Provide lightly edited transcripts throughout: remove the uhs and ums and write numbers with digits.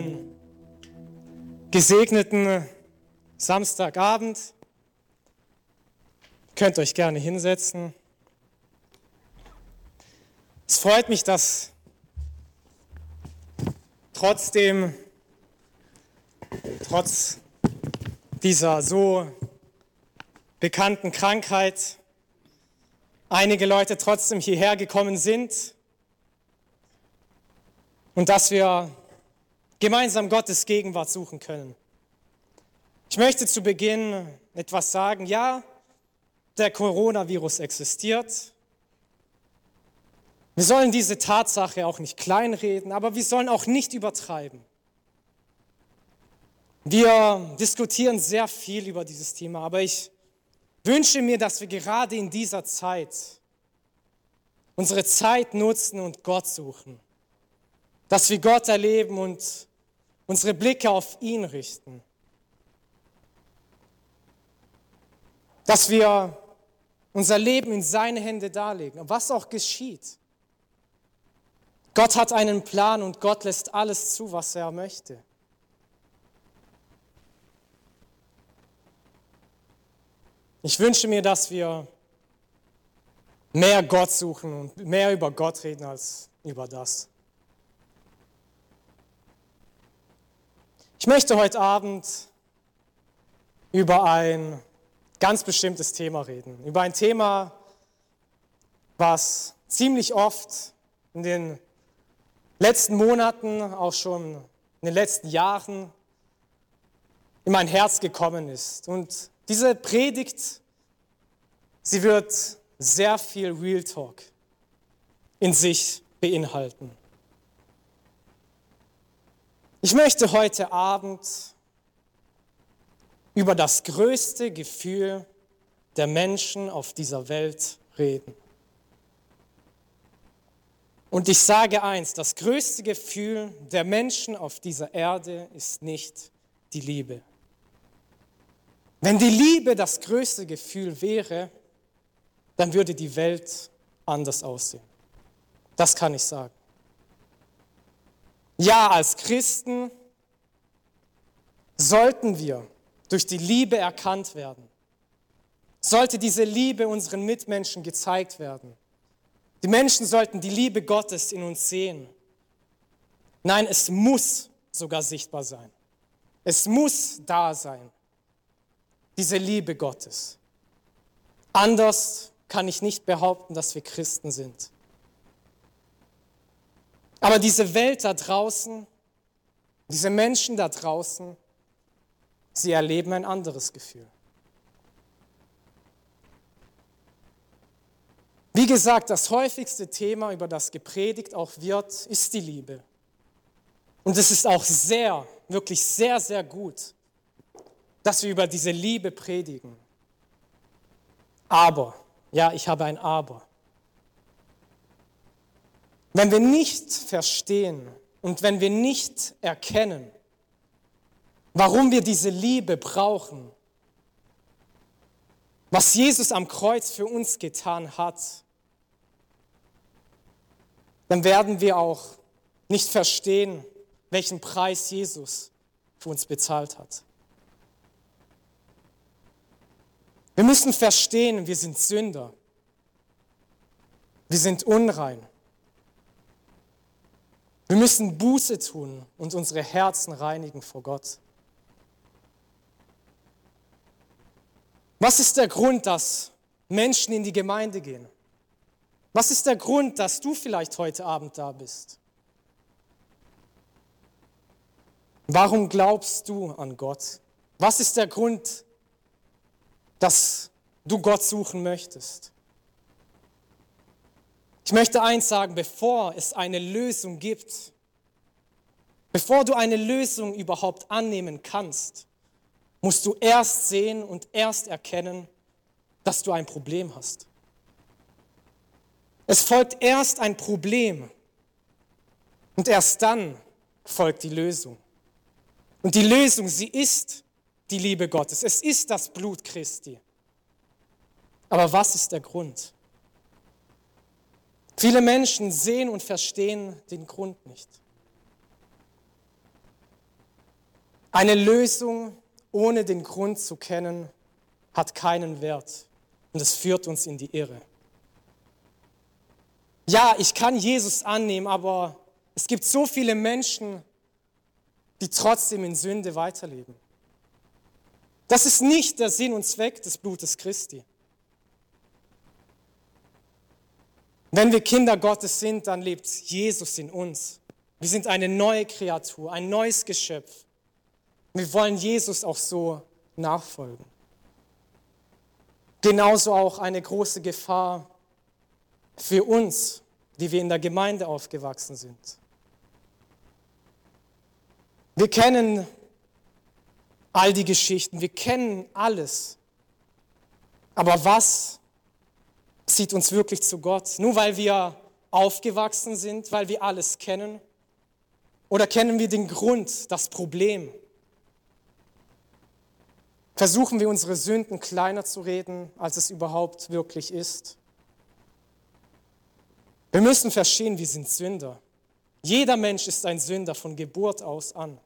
einen gesegneten Samstagabend. Ihr könnt euch gerne hinsetzen. Es freut mich, dass trotz dieser so bekannten Krankheit einige Leute trotzdem hierher gekommen sind und dass wir gemeinsam Gottes Gegenwart suchen können. Ich möchte zu Beginn etwas sagen. Ja, der Coronavirus existiert. Wir sollen diese Tatsache auch nicht kleinreden, aber wir sollen auch nicht übertreiben. Wir diskutieren sehr viel über dieses Thema, aber ich wünsche mir, dass wir gerade in dieser Zeit unsere Zeit nutzen und Gott suchen. Dass wir Gott erleben und unsere Blicke auf ihn richten. Dass wir unser Leben in seine Hände darlegen, was auch geschieht. Gott hat einen Plan und Gott lässt alles zu, was er möchte. Ich wünsche mir, dass wir mehr Gott suchen und mehr über Gott reden als über das. Ich möchte heute Abend über ein ganz bestimmtes Thema reden. Über ein Thema, was ziemlich oft in den letzten Monaten, auch schon in den letzten Jahren in mein Herz gekommen ist. Und diese Predigt, sie wird sehr viel Real Talk in sich beinhalten. Ich möchte heute Abend über das größte Gefühl der Menschen auf dieser Welt reden. Und ich sage eins, das größte Gefühl der Menschen auf dieser Erde ist nicht die Liebe. Wenn die Liebe das größte Gefühl wäre, dann würde die Welt anders aussehen. Das kann ich sagen. Ja, als Christen sollten wir durch die Liebe erkannt werden. Sollte diese Liebe unseren Mitmenschen gezeigt werden. Die Menschen sollten die Liebe Gottes in uns sehen. Nein, es muss sogar sichtbar sein. Es muss da sein. Diese Liebe Gottes. Anders kann ich nicht behaupten, dass wir Christen sind. Aber diese Welt da draußen, diese Menschen da draußen, sie erleben ein anderes Gefühl. Wie gesagt, das häufigste Thema, über das gepredigt auch wird, ist die Liebe. Und es ist auch sehr, wirklich sehr, sehr gut, dass wir über diese Liebe predigen. Aber, ja, ich habe ein Aber. Wenn wir nicht verstehen und wenn wir nicht erkennen, warum wir diese Liebe brauchen, was Jesus am Kreuz für uns getan hat, dann werden wir auch nicht verstehen, welchen Preis Jesus für uns bezahlt hat. Wir müssen verstehen, wir sind Sünder. Wir sind unrein. Wir müssen Buße tun und unsere Herzen reinigen vor Gott. Was ist der Grund, dass Menschen in die Gemeinde gehen? Was ist der Grund, dass du vielleicht heute Abend da bist? Warum glaubst du an Gott? Was ist der Grund, dass du Gott suchen möchtest? Ich möchte eins sagen, bevor es eine Lösung gibt, bevor du eine Lösung überhaupt annehmen kannst, musst du erst sehen und erst erkennen, dass du ein Problem hast. Es folgt erst ein Problem und erst dann folgt die Lösung. Und die Lösung, sie ist die Liebe Gottes. Es ist das Blut Christi. Aber was ist der Grund? Viele Menschen sehen und verstehen den Grund nicht. Eine Lösung ohne den Grund zu kennen, hat keinen Wert und es führt uns in die Irre. Ja, ich kann Jesus annehmen, aber es gibt so viele Menschen, die trotzdem in Sünde weiterleben. Das ist nicht der Sinn und Zweck des Blutes Christi. Wenn wir Kinder Gottes sind, dann lebt Jesus in uns. Wir sind eine neue Kreatur, ein neues Geschöpf. Wir wollen Jesus auch so nachfolgen. Genauso auch eine große Gefahr für uns, die wir in der Gemeinde aufgewachsen sind. Wir kennen all die Geschichten, wir kennen alles. Aber was zieht uns wirklich zu Gott? Nur weil wir aufgewachsen sind, weil wir alles kennen? Oder kennen wir den Grund, das Problem? Versuchen wir, unsere Sünden kleiner zu reden, als es überhaupt wirklich ist? Wir müssen verstehen, wir sind Sünder. Jeder Mensch ist ein Sünder von Geburt aus an.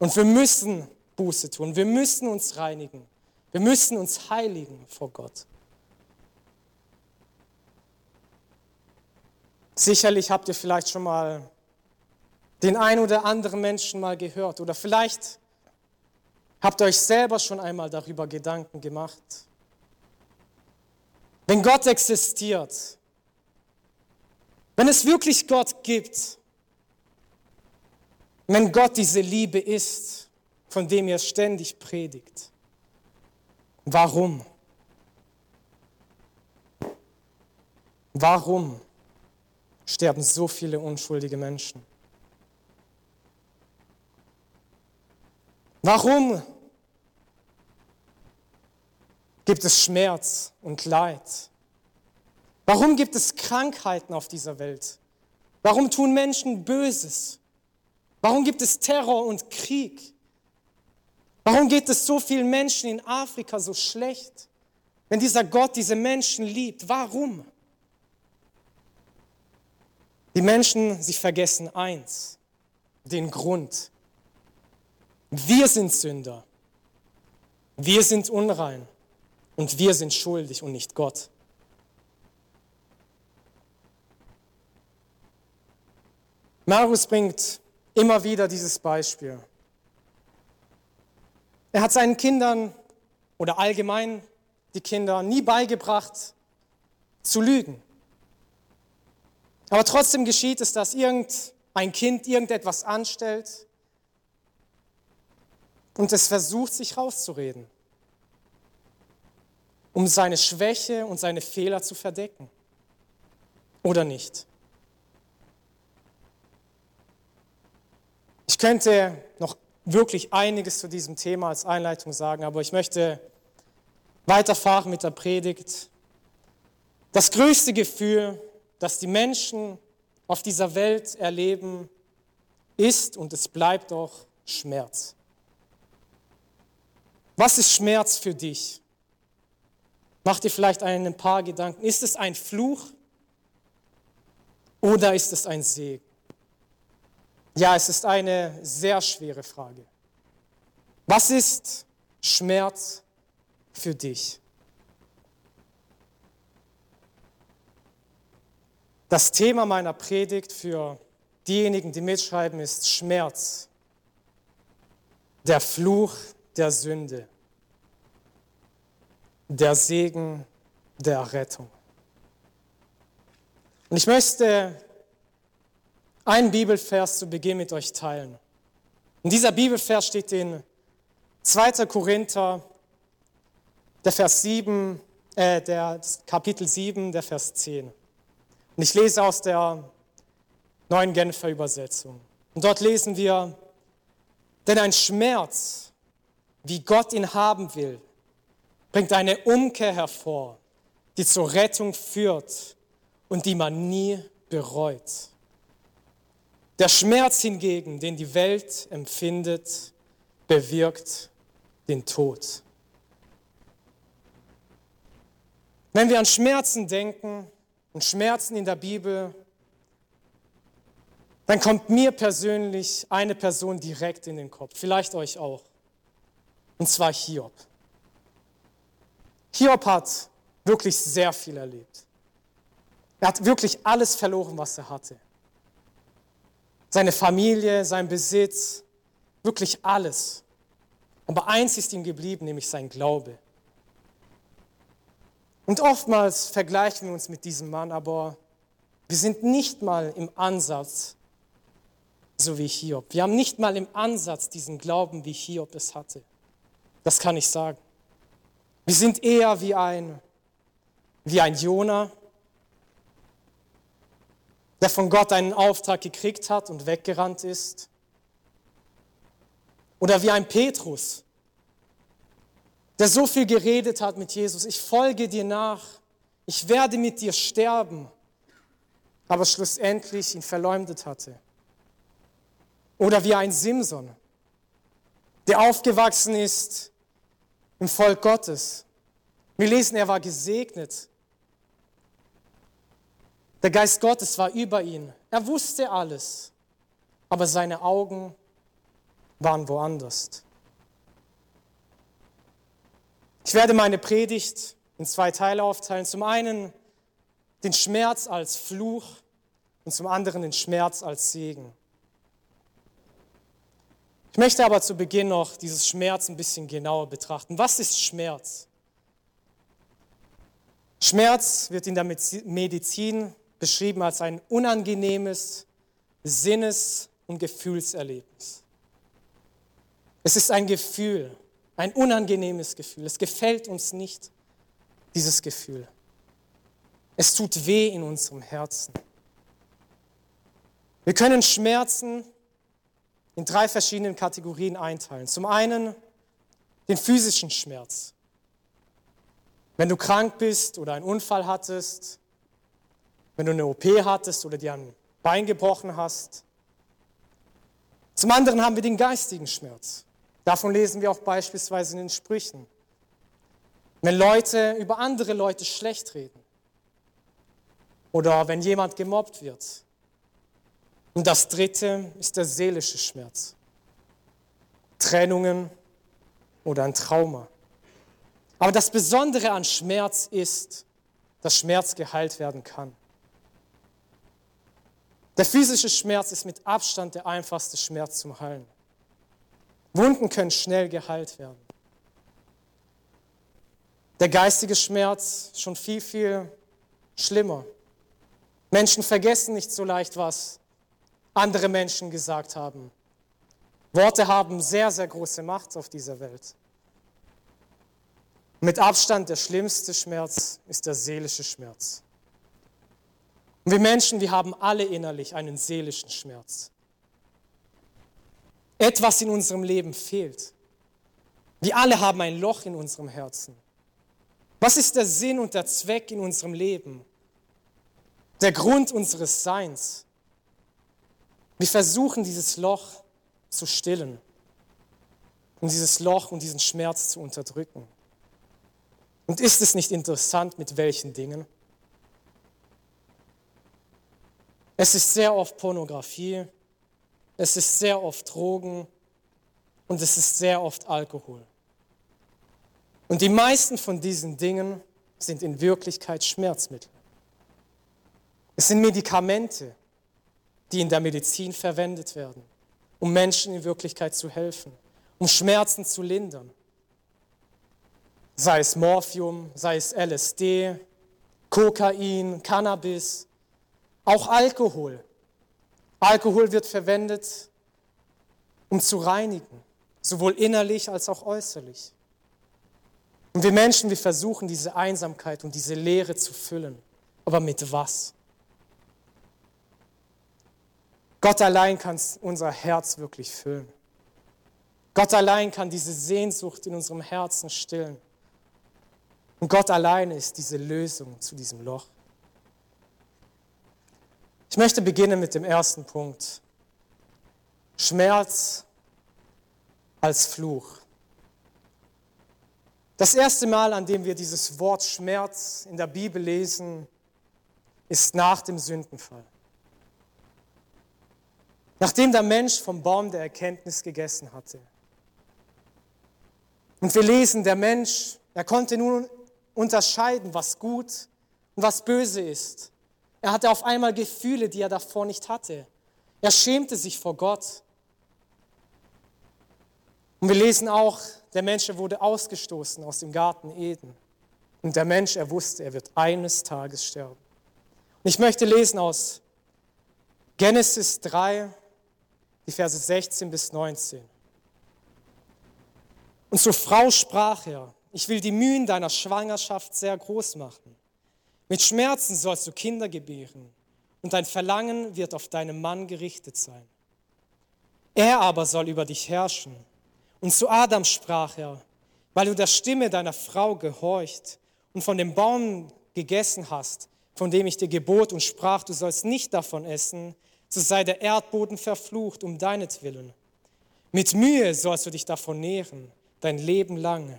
Und wir müssen Buße tun, wir müssen uns reinigen, wir müssen uns heiligen vor Gott. Sicherlich habt ihr vielleicht schon mal den ein oder anderen Menschen mal gehört oder vielleicht habt ihr euch selber schon einmal darüber Gedanken gemacht? Wenn Gott existiert, wenn es wirklich Gott gibt, wenn Gott diese Liebe ist, von dem ihr ständig predigt, warum? Warum sterben so viele unschuldige Menschen? Warum gibt es Schmerz und Leid? Warum gibt es Krankheiten auf dieser Welt? Warum tun Menschen Böses? Warum gibt es Terror und Krieg? Warum geht es so vielen Menschen in Afrika so schlecht, wenn dieser Gott diese Menschen liebt? Warum? Die Menschen, sie vergessen eins, den Grund. Wir sind Sünder, wir sind unrein und wir sind schuldig und nicht Gott. Marius bringt immer wieder dieses Beispiel. Er hat seinen Kindern oder allgemein die Kinder nie beigebracht zu lügen. Aber trotzdem geschieht es, dass irgendein Kind irgendetwas anstellt, und es versucht, sich rauszureden, um seine Schwäche und seine Fehler zu verdecken. Oder nicht? Ich könnte noch wirklich einiges zu diesem Thema als Einleitung sagen, aber ich möchte weiterfahren mit der Predigt. Das größte Gefühl, das die Menschen auf dieser Welt erleben, ist und es bleibt auch Schmerz. Was ist Schmerz für dich? Mach dir vielleicht ein paar Gedanken. Ist es ein Fluch oder ist es ein Segen? Ja, es ist eine sehr schwere Frage. Was ist Schmerz für dich? Das Thema meiner Predigt für diejenigen, die mitschreiben, ist Schmerz, der Fluch der Sünde, der Segen der Rettung. Und ich möchte einen Bibelvers zu Beginn mit euch teilen. Und dieser Bibelvers steht in 2. Korinther, Kapitel 7, der Vers 10. Und ich lese aus der Neuen Genfer Übersetzung. Und dort lesen wir: Denn ein Schmerz, wie Gott ihn haben will, bringt eine Umkehr hervor, die zur Rettung führt und die man nie bereut. Der Schmerz hingegen, den die Welt empfindet, bewirkt den Tod. Wenn wir an Schmerzen denken und Schmerzen in der Bibel, dann kommt mir persönlich eine Person direkt in den Kopf, vielleicht euch auch, und zwar Hiob. Hiob hat wirklich sehr viel erlebt. Er hat wirklich alles verloren, was er hatte. Seine Familie, sein Besitz, wirklich alles. Aber eins ist ihm geblieben, nämlich sein Glaube. Und oftmals vergleichen wir uns mit diesem Mann, aber wir sind nicht mal im Ansatz so wie Hiob. Wir haben nicht mal im Ansatz diesen Glauben, wie Hiob es hatte. Das kann ich sagen. Wir sind eher wie ein Jona, der von Gott einen Auftrag gekriegt hat und weggerannt ist. Oder wie ein Petrus, der so viel geredet hat mit Jesus. Ich folge dir nach, ich werde mit dir sterben, aber schlussendlich ihn verleumdet hatte. Oder wie ein Simson, der aufgewachsen ist im Volk Gottes. Wir lesen, er war gesegnet. Der Geist Gottes war über ihn. Er wusste alles, aber seine Augen waren woanders. Ich werde meine Predigt in 2 Teile aufteilen. Zum einen den Schmerz als Fluch und zum anderen den Schmerz als Segen. Ich möchte aber zu Beginn noch dieses Schmerz ein bisschen genauer betrachten. Was ist Schmerz? Schmerz wird in der Medizin beschrieben als ein unangenehmes Sinnes- und Gefühlserlebnis. Es ist ein Gefühl, ein unangenehmes Gefühl. Es gefällt uns nicht, dieses Gefühl. Es tut weh in unserem Herzen. Wir können Schmerzen in 3 verschiedenen Kategorien einteilen. Zum einen den physischen Schmerz. Wenn du krank bist oder einen Unfall hattest, wenn du eine OP hattest oder dir ein Bein gebrochen hast. Zum anderen haben wir den geistigen Schmerz. Davon lesen wir auch beispielsweise in den Sprüchen. Wenn Leute über andere Leute schlecht reden oder wenn jemand gemobbt wird. Und das dritte ist der seelische Schmerz. Trennungen oder ein Trauma. Aber das Besondere an Schmerz ist, dass Schmerz geheilt werden kann. Der physische Schmerz ist mit Abstand der einfachste Schmerz zum Heilen. Wunden können schnell geheilt werden. Der geistige Schmerz ist schon viel, viel schlimmer. Menschen vergessen nicht so leicht, was andere Menschen gesagt haben. Worte haben sehr, sehr große Macht auf dieser Welt. Mit Abstand der schlimmste Schmerz ist der seelische Schmerz. Und wir Menschen, wir haben alle innerlich einen seelischen Schmerz. Etwas in unserem Leben fehlt. Wir alle haben ein Loch in unserem Herzen. Was ist der Sinn und der Zweck in unserem Leben? Der Grund unseres Seins. Wir versuchen, dieses Loch zu stillen und dieses Loch und diesen Schmerz zu unterdrücken. Und ist es nicht interessant, mit welchen Dingen? Es ist sehr oft Pornografie, es ist sehr oft Drogen und es ist sehr oft Alkohol. Und die meisten von diesen Dingen sind in Wirklichkeit Schmerzmittel. Es sind Medikamente, die in der Medizin verwendet werden, um Menschen in Wirklichkeit zu helfen, um Schmerzen zu lindern. Sei es Morphium, sei es LSD, Kokain, Cannabis. Auch Alkohol. Alkohol wird verwendet, um zu reinigen, sowohl innerlich als auch äußerlich. Und wir Menschen, wir versuchen, diese Einsamkeit und diese Leere zu füllen. Aber mit was? Gott allein kann unser Herz wirklich füllen. Gott allein kann diese Sehnsucht in unserem Herzen stillen. Und Gott allein ist diese Lösung zu diesem Loch. Ich möchte beginnen mit dem ersten Punkt. Schmerz als Fluch. Das erste Mal, an dem wir dieses Wort Schmerz in der Bibel lesen, ist nach dem Sündenfall. nachdem der Mensch vom Baum der Erkenntnis gegessen hatte. Und wir lesen, der Mensch, er konnte nun unterscheiden, was gut und was böse ist. Er hatte auf einmal Gefühle, die er davor nicht hatte. Er schämte sich vor Gott. Und wir lesen auch, der Mensch, er wurde ausgestoßen aus dem Garten Eden. Und der Mensch, er wusste, er wird eines Tages sterben. Und ich möchte lesen aus Genesis 3, die Verse 16 bis 19. Und zur Frau sprach er, ich will die Mühen deiner Schwangerschaft sehr groß machen. Mit Schmerzen sollst du Kinder gebären und dein Verlangen wird auf deinen Mann gerichtet sein. Er aber soll über dich herrschen. Und zu Adam sprach er, weil du der Stimme deiner Frau gehorcht und von dem Baum gegessen hast, von dem ich dir gebot und sprach, du sollst nicht davon essen, so sei der Erdboden verflucht um deinetwillen. Mit Mühe sollst du dich davon nähren, dein Leben lang.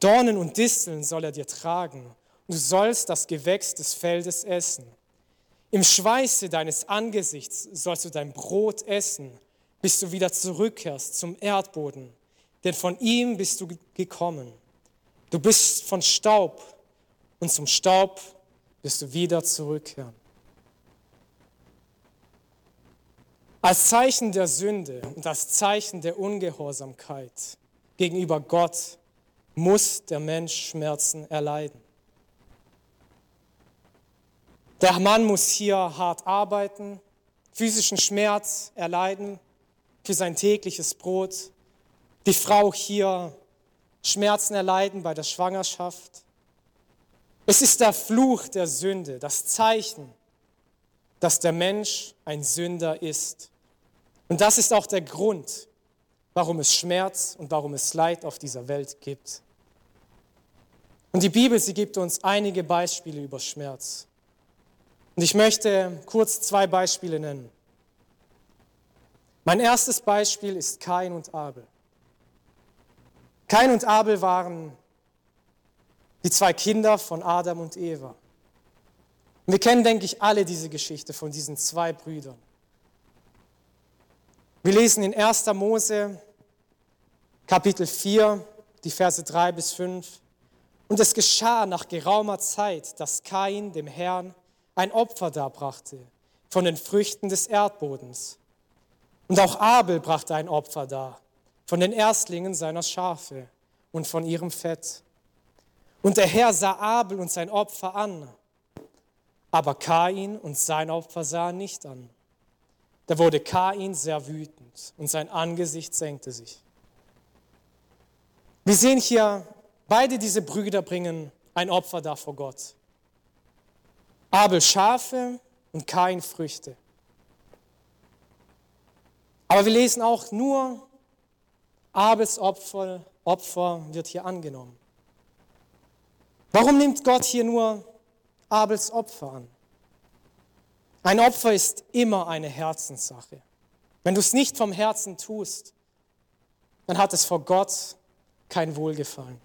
Dornen und Disteln soll er dir tragen, und du sollst das Gewächs des Feldes essen. Im Schweiße deines Angesichts sollst du dein Brot essen, bis du wieder zurückkehrst zum Erdboden, denn von ihm bist du gekommen. Du bist von Staub, und zum Staub wirst du wieder zurückkehren. Als Zeichen der Sünde und als Zeichen der Ungehorsamkeit gegenüber Gott muss der Mensch Schmerzen erleiden. Der Mann muss hier hart arbeiten, physischen Schmerz erleiden für sein tägliches Brot. Die Frau hier Schmerzen erleiden bei der Schwangerschaft. Es ist der Fluch der Sünde, das Zeichen, dass der Mensch ein Sünder ist. Und das ist auch der Grund, warum es Schmerz und warum es Leid auf dieser Welt gibt. Und die Bibel, sie gibt uns einige Beispiele über Schmerz. Und ich möchte kurz 2 Beispiele nennen. Mein erstes Beispiel ist Kain und Abel. Kain und Abel waren die 2 Kinder von Adam und Eva. Und wir kennen, denke ich, alle diese Geschichte von diesen 2 Brüdern. Wir lesen in 1. Mose, Kapitel 4, die Verse 3 bis 5. Und es geschah nach geraumer Zeit, dass Kain dem Herrn ein Opfer darbrachte von den Früchten des Erdbodens. Und auch Abel brachte ein Opfer dar von den Erstlingen seiner Schafe und von ihrem Fett. Und der Herr sah Abel und sein Opfer an, aber Kain und sein Opfer sah er nicht an. Da wurde Kain sehr wütend und sein Angesicht senkte sich. Wir sehen hier, beide diese Brüder bringen ein Opfer dar vor Gott. Abel Schafe und Kain Früchte. Aber wir lesen auch, nur Abels Opfer wird hier angenommen. Warum nimmt Gott hier nur Abels Opfer an? Ein Opfer ist immer eine Herzenssache. Wenn du es nicht vom Herzen tust, dann hat es vor Gott kein Wohlgefallen.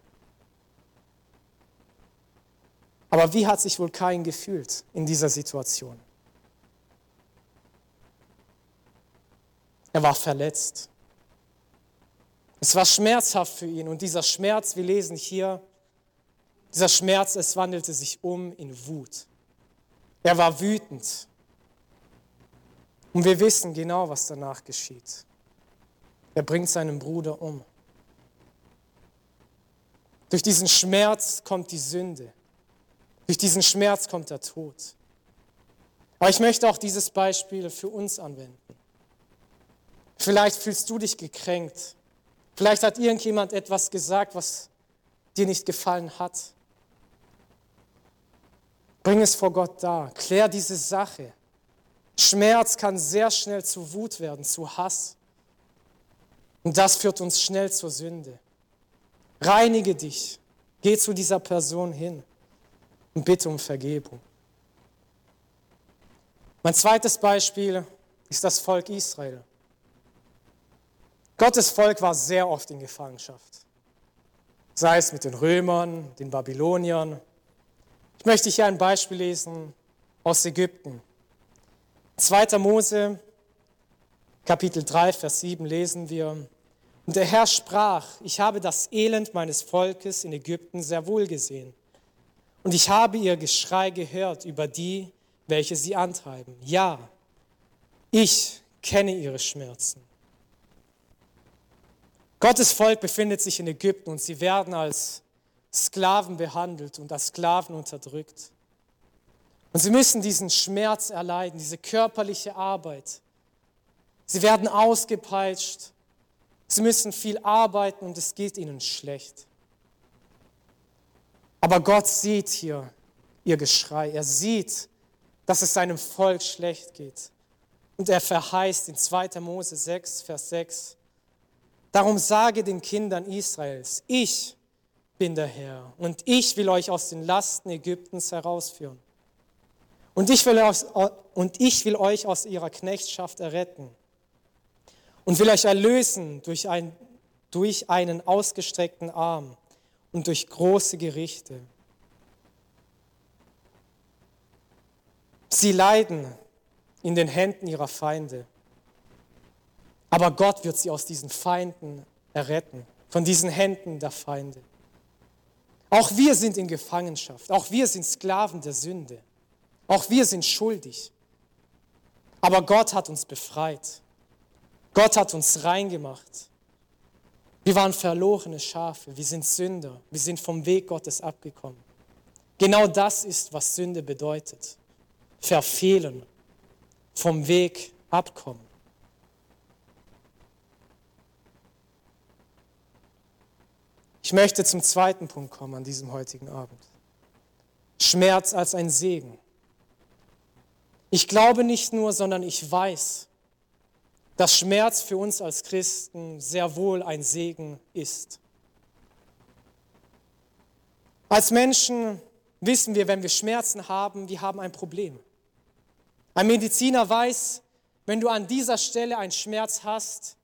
Aber wie hat sich wohl Kain gefühlt in dieser Situation? Er war verletzt. Es war schmerzhaft für ihn und dieser Schmerz, wir lesen hier, dieser Schmerz, es wandelte sich um in Wut. Er war wütend. Und wir wissen genau, was danach geschieht. Er bringt seinen Bruder um. Durch diesen Schmerz kommt die Sünde. Durch diesen Schmerz kommt der Tod. Aber ich möchte auch dieses Beispiel für uns anwenden. Vielleicht fühlst du dich gekränkt. Vielleicht hat irgendjemand etwas gesagt, was dir nicht gefallen hat. Bring es vor Gott dar. Klär diese Sache. Schmerz kann sehr schnell zu Wut werden, zu Hass. Und das führt uns schnell zur Sünde. Reinige dich. Geh zu dieser Person hin und bitte um Vergebung. Mein zweites Beispiel ist das Volk Israel. Gottes Volk war sehr oft in Gefangenschaft. Sei es mit den Römern, den Babyloniern. Ich möchte hier ein Beispiel lesen aus Ägypten. 2. Mose, Kapitel 3, Vers 7 lesen wir: Und der Herr sprach, ich habe das Elend meines Volkes in Ägypten sehr wohl gesehen. Und ich habe ihr Geschrei gehört über die, welche sie antreiben. Ja, ich kenne ihre Schmerzen. Gottes Volk befindet sich in Ägypten und sie werden als Sklaven behandelt und als Sklaven unterdrückt. Und sie müssen diesen Schmerz erleiden, diese körperliche Arbeit. Sie werden ausgepeitscht, sie müssen viel arbeiten und es geht ihnen schlecht. Aber Gott sieht hier ihr Geschrei. Er sieht, dass es seinem Volk schlecht geht. Und er verheißt in 2. Mose 6, Vers 6, Darum sage den Kindern Israels, ich bin der Herr und ich will euch aus den Lasten Ägyptens herausführen. Und ich will euch aus ihrer Knechtschaft erretten und will euch erlösen durch einen ausgestreckten Arm und durch große Gerichte. Sie leiden in den Händen ihrer Feinde. Aber Gott wird sie aus diesen Feinden erretten, von diesen Händen der Feinde. Auch wir sind in Gefangenschaft, auch wir sind Sklaven der Sünde, auch wir sind schuldig. Aber Gott hat uns befreit, Gott hat uns rein gemacht. Wir waren verlorene Schafe, wir sind Sünder, wir sind vom Weg Gottes abgekommen. Genau das ist, was Sünde bedeutet: Verfehlen, vom Weg abkommen. Ich möchte zum zweiten Punkt kommen an diesem heutigen Abend. Schmerz als ein Segen. Ich glaube nicht nur, sondern ich weiß, dass Schmerz für uns als Christen sehr wohl ein Segen ist. Als Menschen wissen wir, wenn wir Schmerzen haben, wir haben ein Problem. Ein Mediziner weiß, wenn du an dieser Stelle einen Schmerz hast,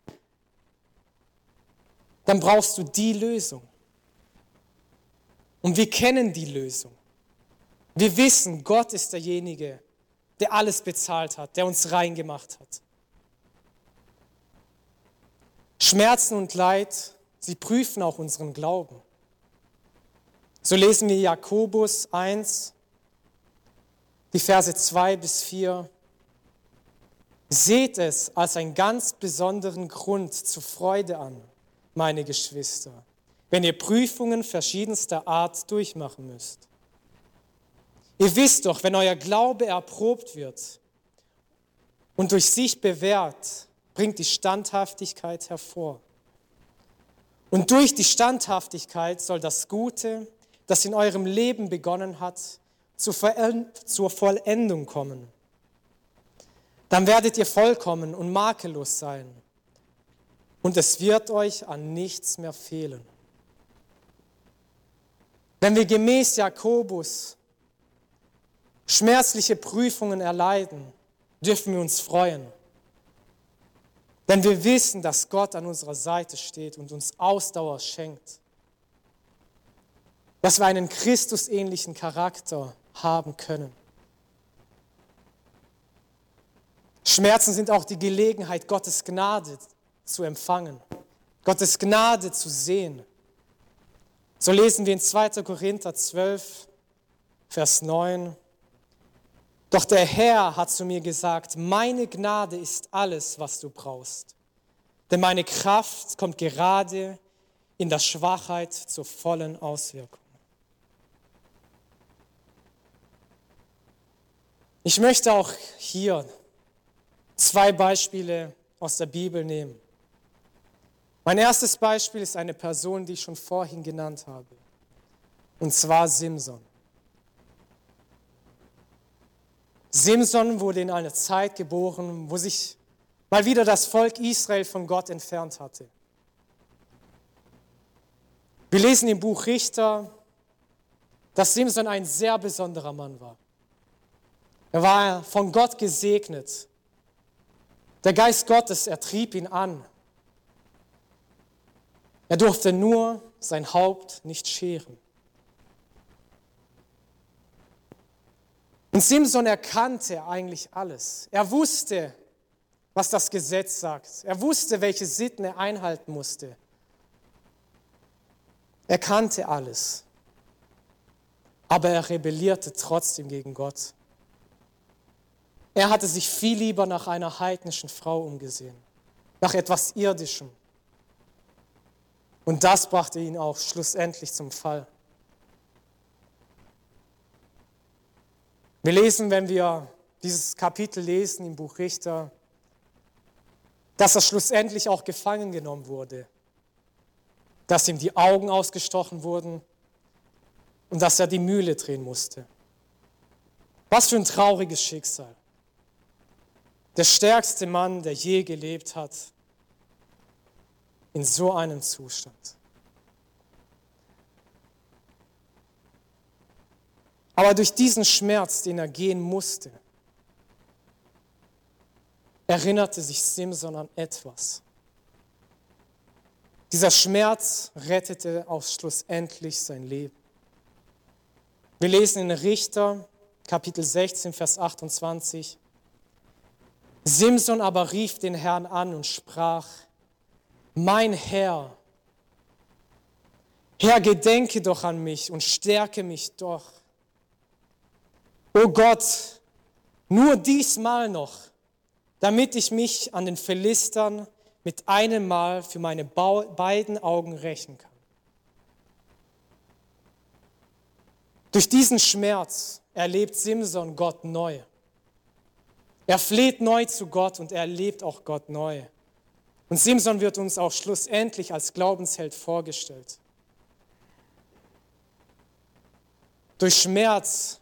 dann brauchst du die Lösung. Und wir kennen die Lösung. Wir wissen, Gott ist derjenige, der alles bezahlt hat, der uns rein gemacht hat. Schmerzen und Leid, sie prüfen auch unseren Glauben. So lesen wir Jakobus 1, die Verse 2 bis 4. Seht es als einen ganz besonderen Grund zur Freude an, meine Geschwister, wenn ihr Prüfungen verschiedenster Art durchmachen müsst. Ihr wisst doch, wenn euer Glaube erprobt wird und durch sich bewährt, bringt die Standhaftigkeit hervor. Und durch die Standhaftigkeit soll das Gute, das in eurem Leben begonnen hat, zur Vollendung kommen. Dann werdet ihr vollkommen und makellos sein. Und es wird euch an nichts mehr fehlen. Wenn wir gemäß Jakobus schmerzliche Prüfungen erleiden, dürfen wir uns freuen. Denn wir wissen, dass Gott an unserer Seite steht und uns Ausdauer schenkt. Dass wir einen Christusähnlichen Charakter haben können. Schmerzen sind auch die Gelegenheit, Gottes Gnade zu empfangen, Gottes Gnade zu sehen. So lesen wir in 2. Korinther 12, Vers 9. Doch der Herr hat zu mir gesagt, meine Gnade ist alles, was du brauchst. Denn meine Kraft kommt gerade in der Schwachheit zur vollen Auswirkung. Ich möchte auch hier 2 Beispiele aus der Bibel nehmen. Mein erstes Beispiel ist eine Person, die ich schon vorhin genannt habe, und zwar Simson. Simson wurde in einer Zeit geboren, wo sich mal wieder das Volk Israel von Gott entfernt hatte. Wir lesen im Buch Richter, dass Simson ein sehr besonderer Mann war. Er war von Gott gesegnet. Der Geist Gottes, er trieb ihn an. Er durfte nur sein Haupt nicht scheren. Und Simson erkannte eigentlich alles. Er wusste, was das Gesetz sagt. Er wusste, welche Sitten er einhalten musste. Er kannte alles. Aber er rebellierte trotzdem gegen Gott. Er hatte sich viel lieber nach einer heidnischen Frau umgesehen, nach etwas Irdischem. Und das brachte ihn auch schlussendlich zum Fall. Wir lesen, wenn wir dieses Kapitel lesen im Buch Richter, dass er schlussendlich auch gefangen genommen wurde, dass ihm die Augen ausgestochen wurden und dass er die Mühle drehen musste. Was für ein trauriges Schicksal. Der stärkste Mann, der je gelebt hat, in so einem Zustand. Aber durch diesen Schmerz, den er gehen musste, erinnerte sich Simson an etwas. Dieser Schmerz rettete auch schlussendlich sein Leben. Wir lesen in Richter, Kapitel 16, Vers 28. Simson aber rief den Herrn an und sprach: Mein Herr, Herr, gedenke doch an mich und stärke mich doch. O Gott, nur diesmal noch, damit ich mich an den Philistern mit einem Mal für meine beiden Augen rächen kann. Durch diesen Schmerz erlebt Simson Gott neu. Er fleht neu zu Gott und er erlebt auch Gott neu. Und Simson wird uns auch schlussendlich als Glaubensheld vorgestellt. Durch Schmerz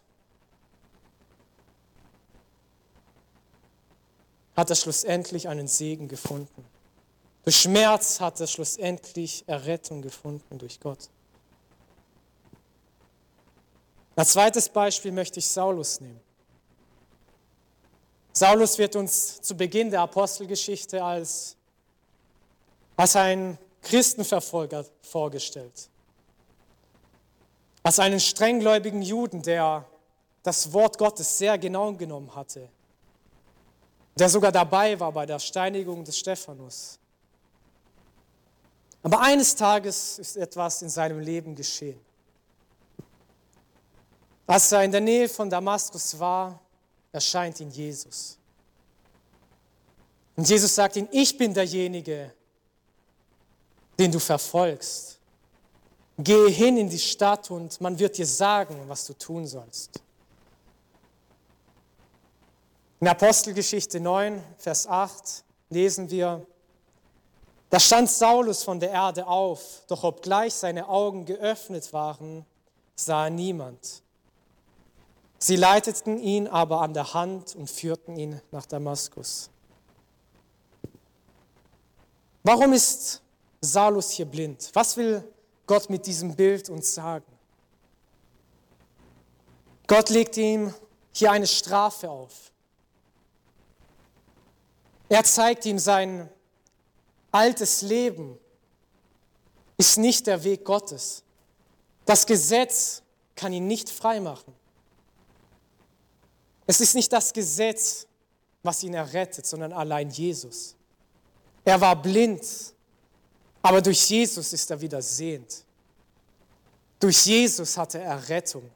hat er schlussendlich einen Segen gefunden. Durch Schmerz hat er schlussendlich Errettung gefunden durch Gott. Als zweites Beispiel möchte ich Saulus nehmen. Saulus wird uns zu Beginn der Apostelgeschichte als einen Christenverfolger vorgestellt. Als einen strenggläubigen Juden, der das Wort Gottes sehr genau genommen hatte. Der sogar dabei war bei der Steinigung des Stephanus. Aber eines Tages ist etwas in seinem Leben geschehen. Als er in der Nähe von Damaskus war, erscheint ihm Jesus. Und Jesus sagt ihm: Ich bin derjenige, den du verfolgst. Gehe hin in die Stadt und man wird dir sagen, was du tun sollst. In Apostelgeschichte 9, Vers 8 lesen wir: Da stand Saulus von der Erde auf, doch obgleich seine Augen geöffnet waren, sah er niemand. Sie leiteten ihn aber an der Hand und führten ihn nach Damaskus. Warum ist Saulus hier blind? Was will Gott mit diesem Bild uns sagen? Gott legt ihm hier eine Strafe auf. Er zeigt ihm, sein altes Leben ist nicht der Weg Gottes. Das Gesetz kann ihn nicht frei machen. Es ist nicht das Gesetz, was ihn errettet, sondern allein Jesus. Er war blind, aber durch Jesus ist er wieder sehend. Durch Jesus hat er Errettung.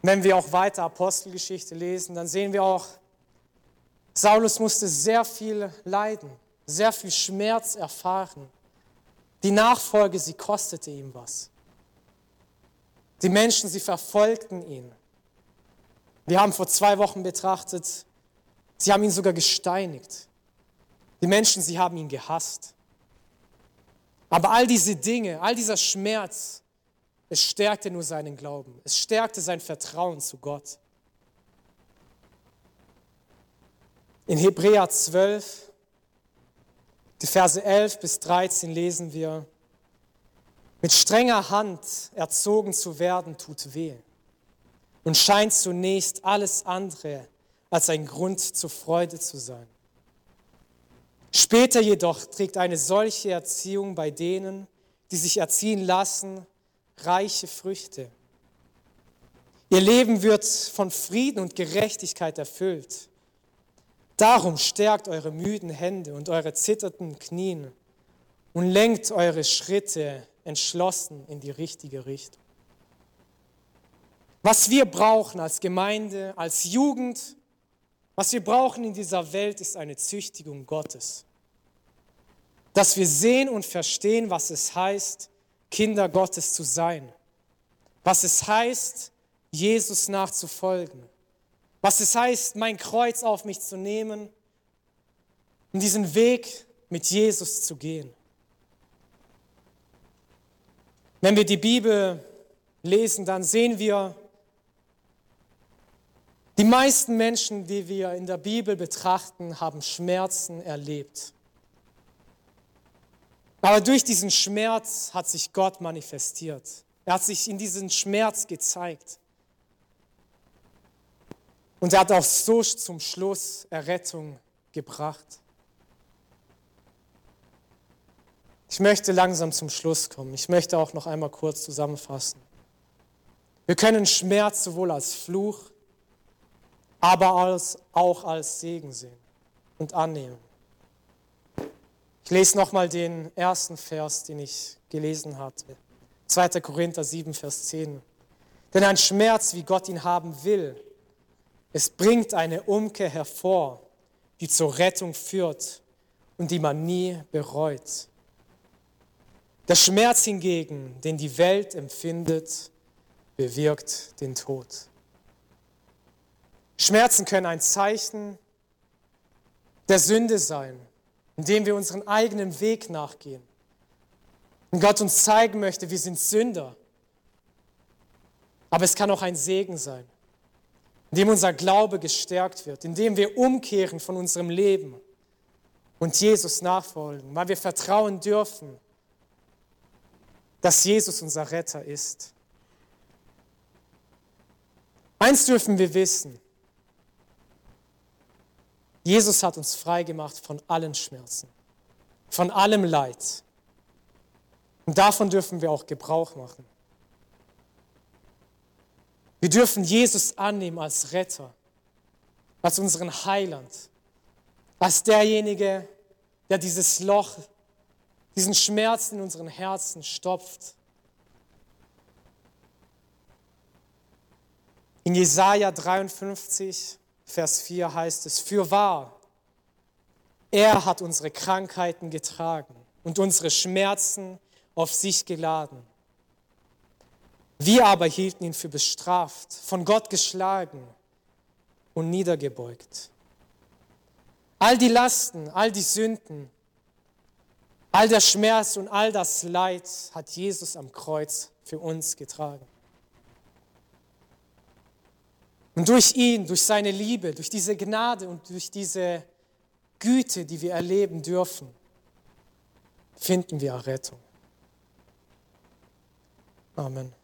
Wenn wir auch weiter Apostelgeschichte lesen, dann sehen wir auch, Saulus musste sehr viel leiden, sehr viel Schmerz erfahren. Die Nachfolge, sie kostete ihm was. Die Menschen, sie verfolgten ihn. Wir haben vor 2 Wochen betrachtet, sie haben ihn sogar gesteinigt. Die Menschen, sie haben ihn gehasst. Aber all diese Dinge, all dieser Schmerz, es stärkte nur seinen Glauben. Es stärkte sein Vertrauen zu Gott. In Hebräer 12, die Verse 11 bis 13 lesen wir: Mit strenger Hand erzogen zu werden, tut weh und scheint zunächst alles andere als ein Grund zur Freude zu sein. Später jedoch trägt eine solche Erziehung bei denen, die sich erziehen lassen, reiche Früchte. Ihr Leben wird von Frieden und Gerechtigkeit erfüllt. Darum stärkt eure müden Hände und eure zitternden Knien und lenkt eure Schritte entschlossen in die richtige Richtung. Was wir brauchen als Gemeinde, als Jugend, was wir brauchen in dieser Welt, ist eine Züchtigung Gottes. Dass wir sehen und verstehen, was es heißt, Kinder Gottes zu sein. Was es heißt, Jesus nachzufolgen. Was es heißt, mein Kreuz auf mich zu nehmen und diesen Weg mit Jesus zu gehen. Wenn wir die Bibel lesen, dann sehen wir, die meisten Menschen, die wir in der Bibel betrachten, haben Schmerzen erlebt. Aber durch diesen Schmerz hat sich Gott manifestiert. Er hat sich in diesem Schmerz gezeigt. Und er hat auch so zum Schluss Errettung gebracht. Ich möchte langsam zum Schluss kommen. Ich möchte auch noch einmal kurz zusammenfassen. Wir können Schmerz sowohl als Fluch, aber auch als Segen sehen und annehmen. Ich lese nochmal den ersten Vers, den ich gelesen hatte. 2. Korinther 7, Vers 10. Denn ein Schmerz, wie Gott ihn haben will, es bringt eine Umkehr hervor, die zur Rettung führt und die man nie bereut. Der Schmerz hingegen, den die Welt empfindet, bewirkt den Tod. Schmerzen können ein Zeichen der Sünde sein, indem wir unseren eigenen Weg nachgehen. Und Gott uns zeigen möchte, wir sind Sünder. Aber es kann auch ein Segen sein, indem unser Glaube gestärkt wird, indem wir umkehren von unserem Leben und Jesus nachfolgen, weil wir vertrauen dürfen, dass Jesus unser Retter ist. Eins dürfen wir wissen: Jesus hat uns frei gemacht von allen Schmerzen, von allem Leid. Und davon dürfen wir auch Gebrauch machen. Wir dürfen Jesus annehmen als Retter, als unseren Heiland, als derjenige, der dieses Loch, diesen Schmerz in unseren Herzen stopft. In Jesaja 53, Vers 4 heißt es: Fürwahr, er hat unsere Krankheiten getragen und unsere Schmerzen auf sich geladen. Wir aber hielten ihn für bestraft, von Gott geschlagen und niedergebeugt. All die Lasten, all die Sünden, all der Schmerz und all das Leid hat Jesus am Kreuz für uns getragen. Und durch ihn, durch seine Liebe, durch diese Gnade und durch diese Güte, die wir erleben dürfen, finden wir Errettung. Amen.